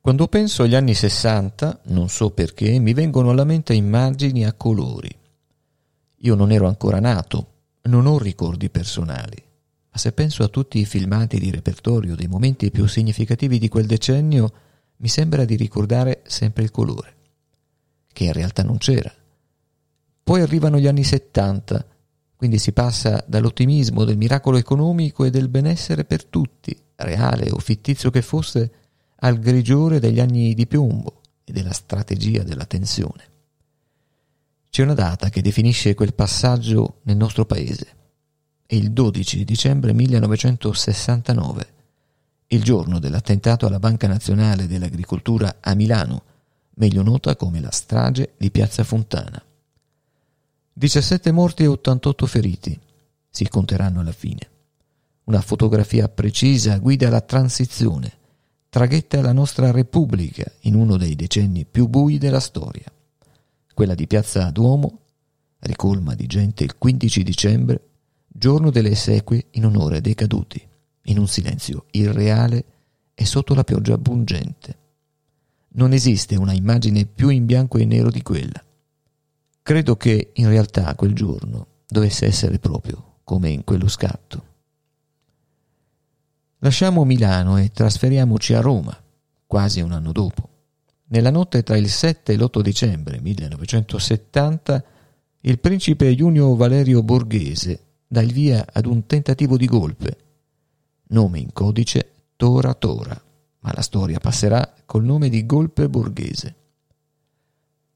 Quando penso agli anni 60, non so perché, mi vengono alla mente immagini a colori. Io non ero ancora nato, non ho ricordi personali, ma se penso a tutti i filmati di repertorio dei momenti più significativi di quel decennio, mi sembra di ricordare sempre il colore, che in realtà non c'era. Poi arrivano gli anni 70, quindi si passa dall'ottimismo del miracolo economico e del benessere per tutti, reale o fittizio che fosse, al grigiore degli anni di piombo e della strategia della tensione. C'è una data che definisce quel passaggio nel nostro paese. È il 12 dicembre 1969, il giorno dell'attentato alla Banca Nazionale dell'Agricoltura a Milano, meglio nota come la strage di Piazza Fontana. 17 morti e 88 feriti si conteranno alla fine. Una fotografia precisa guida la transizione, traghetta la nostra Repubblica in uno dei decenni più bui della storia. Quella di Piazza Duomo, ricolma di gente il 15 dicembre, giorno delle esequie in onore dei caduti, in un silenzio irreale e sotto la pioggia pungente. Non esiste una immagine più in bianco e nero di quella. Credo che in realtà quel giorno dovesse essere proprio come in quello scatto. Lasciamo Milano e trasferiamoci a Roma, quasi un anno dopo. Nella notte tra il 7 e l'8 dicembre 1970, il principe Junio Valerio Borghese dà il via ad un tentativo di golpe. Nome in codice Tora Tora, ma la storia passerà col nome di Golpe Borghese.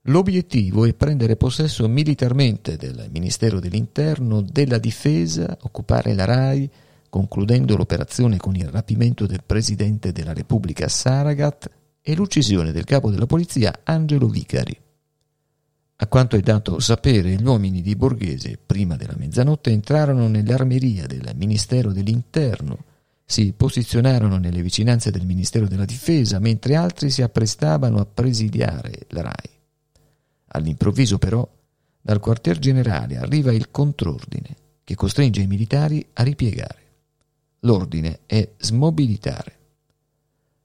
L'obiettivo è prendere possesso militarmente del Ministero dell'Interno, della Difesa, occupare la RAI, concludendo l'operazione con il rapimento del presidente della Repubblica Saragat e l'uccisione del capo della polizia Angelo Vicari. A quanto è dato sapere, gli uomini di Borghese, prima della mezzanotte, entrarono nell'armeria del Ministero dell'Interno, si posizionarono nelle vicinanze del Ministero della Difesa, mentre altri si apprestavano a presidiare la RAI. All'improvviso, però, dal quartier generale arriva il contrordine, che costringe i militari a ripiegare. L'ordine è smobilitare.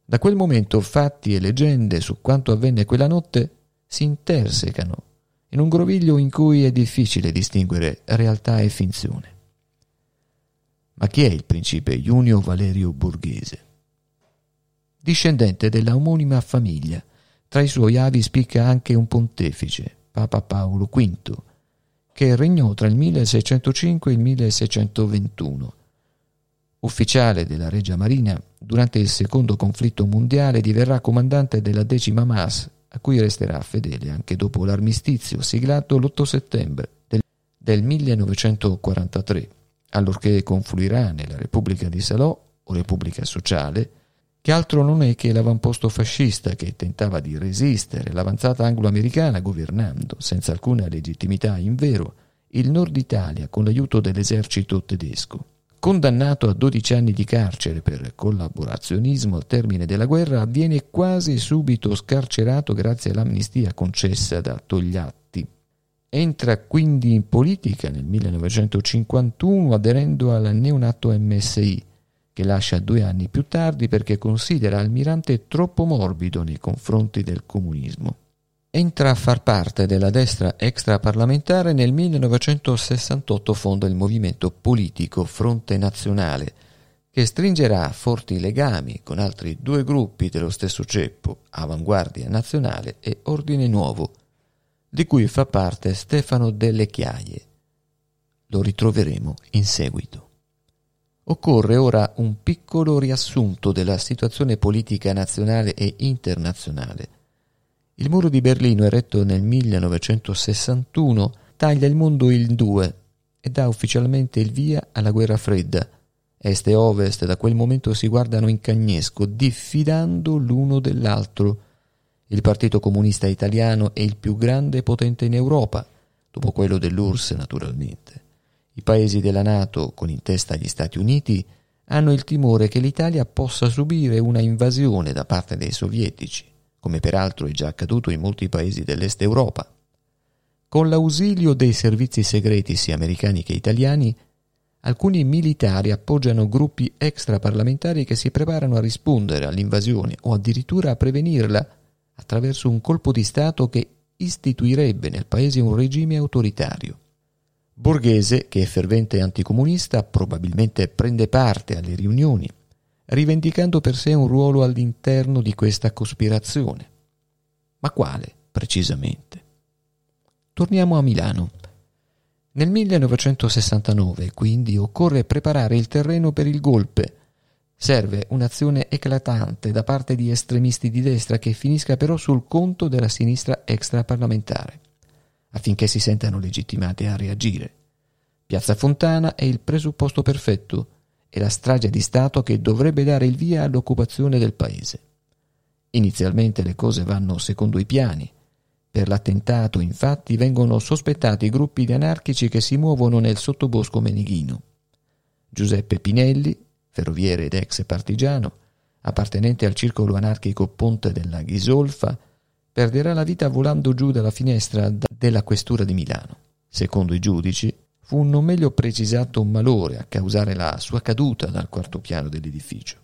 Da quel momento fatti e leggende su quanto avvenne quella notte si intersecano in un groviglio in cui è difficile distinguere realtà e finzione. Ma chi è il principe Junio Valerio Borghese? Discendente della omonima famiglia, tra i suoi avi spicca anche un pontefice, Papa Paolo V, che regnò tra il 1605 e il 1621. Ufficiale della Regia Marina, durante il secondo conflitto mondiale diverrà comandante della Decima MAS, a cui resterà fedele anche dopo l'armistizio siglato l'8 settembre del 1943, allorché confluirà nella Repubblica di Salò, o Repubblica Sociale, che altro non è che l'avamposto fascista che tentava di resistere all'avanzata anglo-americana governando, senza alcuna legittimità invero, il nord Italia con l'aiuto dell'esercito tedesco. Condannato a 12 anni di carcere per collaborazionismo al termine della guerra, viene quasi subito scarcerato grazie all'amnistia concessa da Togliatti. Entra quindi in politica nel 1951 aderendo al neonato MSI, che lascia 2 anni più tardi perché considera Almirante troppo morbido nei confronti del comunismo. Entra a far parte della destra extraparlamentare nel 1968, fonda il movimento politico Fronte Nazionale, che stringerà forti legami con altri 2 gruppi dello stesso ceppo, Avanguardia Nazionale e Ordine Nuovo, di cui fa parte Stefano Delle Chiaie. Lo ritroveremo in seguito. Occorre ora un piccolo riassunto della situazione politica nazionale e internazionale. Il muro di Berlino, eretto nel 1961, taglia il mondo in 2 e dà ufficialmente il via alla guerra fredda, Est e ovest da quel momento si guardano in cagnesco, diffidando l'uno dell'altro. Il Partito Comunista Italiano è il più grande e potente in Europa, dopo quello dell'URSS naturalmente. I paesi della NATO, con in testa gli Stati Uniti, hanno il timore che l'Italia possa subire una invasione da parte dei sovietici, come peraltro è già accaduto in molti paesi dell'Est Europa. Con l'ausilio dei servizi segreti sia americani che italiani, alcuni militari appoggiano gruppi extraparlamentari che si preparano a rispondere all'invasione o addirittura a prevenirla attraverso un colpo di Stato che istituirebbe nel paese un regime autoritario. Borghese, che è fervente anticomunista, probabilmente prende parte alle riunioni, rivendicando per sé un ruolo all'interno di questa cospirazione. Ma quale, precisamente? Torniamo a Milano. Nel 1969, quindi, occorre preparare il terreno per il golpe. Serve un'azione eclatante da parte di estremisti di destra che finisca però sul conto della sinistra extraparlamentare, affinché si sentano legittimate a reagire. Piazza Fontana è il presupposto perfetto, è la strage di Stato che dovrebbe dare il via all'occupazione del paese. Inizialmente le cose vanno secondo i piani. Per l'attentato, infatti, vengono sospettati gruppi di anarchici che si muovono nel sottobosco meneghino. Giuseppe Pinelli, ferroviere ed ex partigiano, appartenente al circolo anarchico Ponte della Ghisolfa, perderà la vita volando giù dalla finestra della Questura di Milano. Secondo i giudici, fu un non meglio precisato malore a causare la sua caduta dal quarto piano dell'edificio.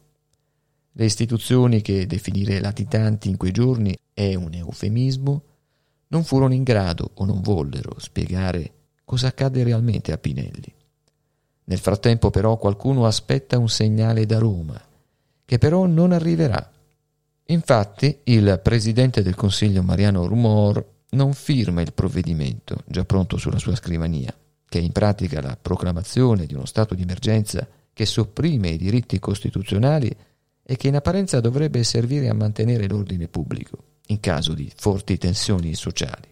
Le istituzioni, che definire latitanti in quei giorni è un eufemismo, non furono in grado o non vollero spiegare cosa accade realmente a Pinelli. Nel frattempo però qualcuno aspetta un segnale da Roma, che però non arriverà. Infatti il presidente del Consiglio Mariano Rumor non firma il provvedimento già pronto sulla sua scrivania, che è in pratica la proclamazione di uno stato di emergenza che sopprime i diritti costituzionali e che in apparenza dovrebbe servire a mantenere l'ordine pubblico in caso di forti tensioni sociali.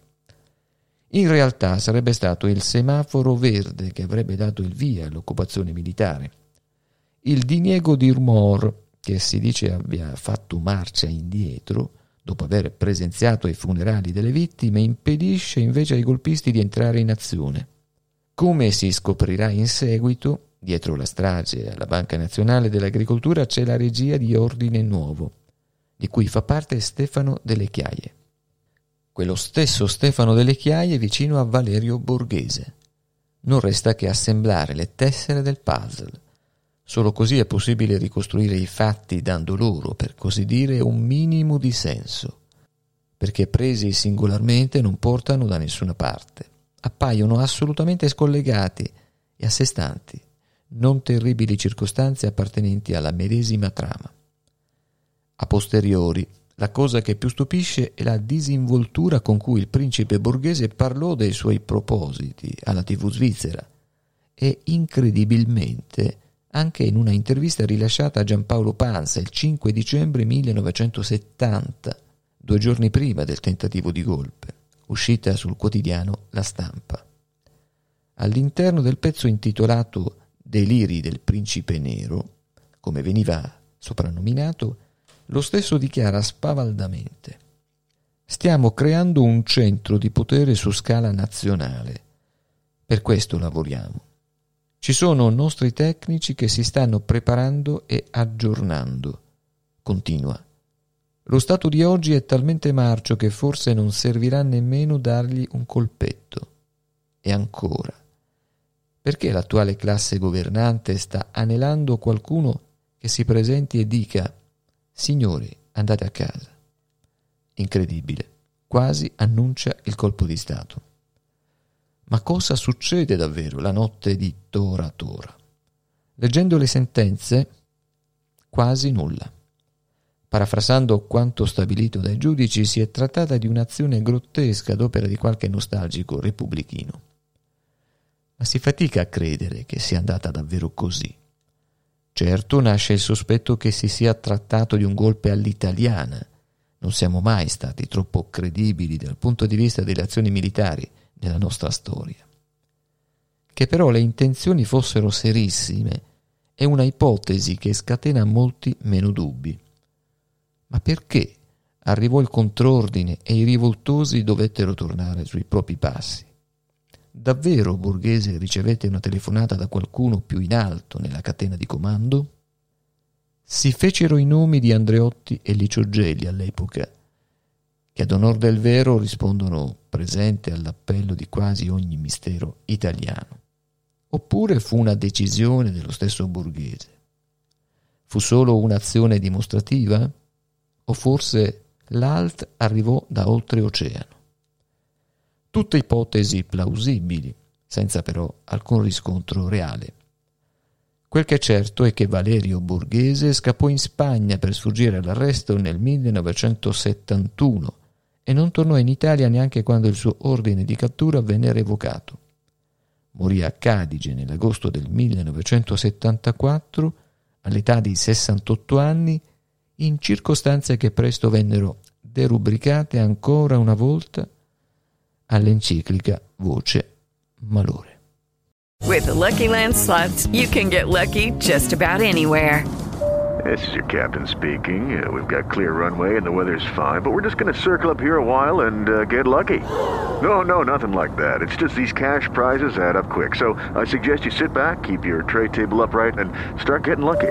In realtà sarebbe stato il semaforo verde che avrebbe dato il via all'occupazione militare. Il diniego di Rumor, che si dice abbia fatto marcia indietro dopo aver presenziato ai funerali delle vittime, impedisce invece ai golpisti di entrare in azione. Come si scoprirà in seguito, dietro la strage alla Banca Nazionale dell'Agricoltura c'è la regia di Ordine Nuovo, di cui fa parte Stefano Delle Chiaie. Quello stesso Stefano Delle Chiaie vicino a Valerio Borghese. Non resta che assemblare le tessere del puzzle. Solo così è possibile ricostruire i fatti dando loro, per così dire, un minimo di senso, perché presi singolarmente non portano da nessuna parte. Appaiono assolutamente scollegati e a sé stanti, non terribili circostanze appartenenti alla medesima trama. A posteriori, la cosa che più stupisce è la disinvoltura con cui il principe Borghese parlò dei suoi propositi alla TV svizzera e, incredibilmente, anche in una intervista rilasciata a Giampaolo Pansa il 5 dicembre 1970, 2 giorni prima del tentativo di golpe, uscita sul quotidiano La Stampa. All'interno del pezzo intitolato Deliri del Principe Nero, come veniva soprannominato, lo stesso dichiara spavaldamente: stiamo creando un centro di potere su scala nazionale. Per questo lavoriamo. Ci sono nostri tecnici che si stanno preparando e aggiornando. Continua. Lo stato di oggi è talmente marcio che forse non servirà nemmeno dargli un colpetto. E ancora. Perché l'attuale classe governante sta anelando qualcuno che si presenti e dica: signori, andate a casa. Incredibile, quasi annuncia il colpo di Stato. Ma cosa succede davvero la notte di Tora Tora? Leggendo le sentenze, quasi nulla. Parafrasando quanto stabilito dai giudici, si è trattata di un'azione grottesca d'opera di qualche nostalgico repubblichino. Ma si fatica a credere che sia andata davvero così. Certo, nasce il sospetto che si sia trattato di un golpe all'italiana. Non siamo mai stati troppo credibili dal punto di vista delle azioni militari nella nostra storia. Che però le intenzioni fossero serissime è una ipotesi che scatena molti meno dubbi. Ma perché arrivò il contrordine e i rivoltosi dovettero tornare sui propri passi? Davvero Borghese ricevette una telefonata da qualcuno più in alto nella catena di comando? Si fecero i nomi di Andreotti e Licio Gelli all'epoca, che ad onor del vero rispondono presente all'appello di quasi ogni mistero italiano. Oppure fu una decisione dello stesso Borghese? Fu solo un'azione dimostrativa? O forse l'alt arrivò da oltreoceano? Tutte ipotesi plausibili, senza però alcun riscontro reale. Quel che è certo è che Valerio Borghese scappò in Spagna per sfuggire all'arresto nel 1971 e non tornò in Italia neanche quando il suo ordine di cattura venne revocato. Morì a Cadice nell'agosto del 1974 all'età di 68 anni, in circostanze che presto vennero derubricate ancora una volta all'enciclica Voce Malore. With the Lucky Land Slots, you can get lucky just about anywhere. This is your captain speaking. We've got clear runway and the weather's fine, but we're just going to circle up here a while and get lucky. No, nothing like that. It's just these cash prizes add up quick. So I suggest you sit back, keep your tray table upright, and start getting lucky.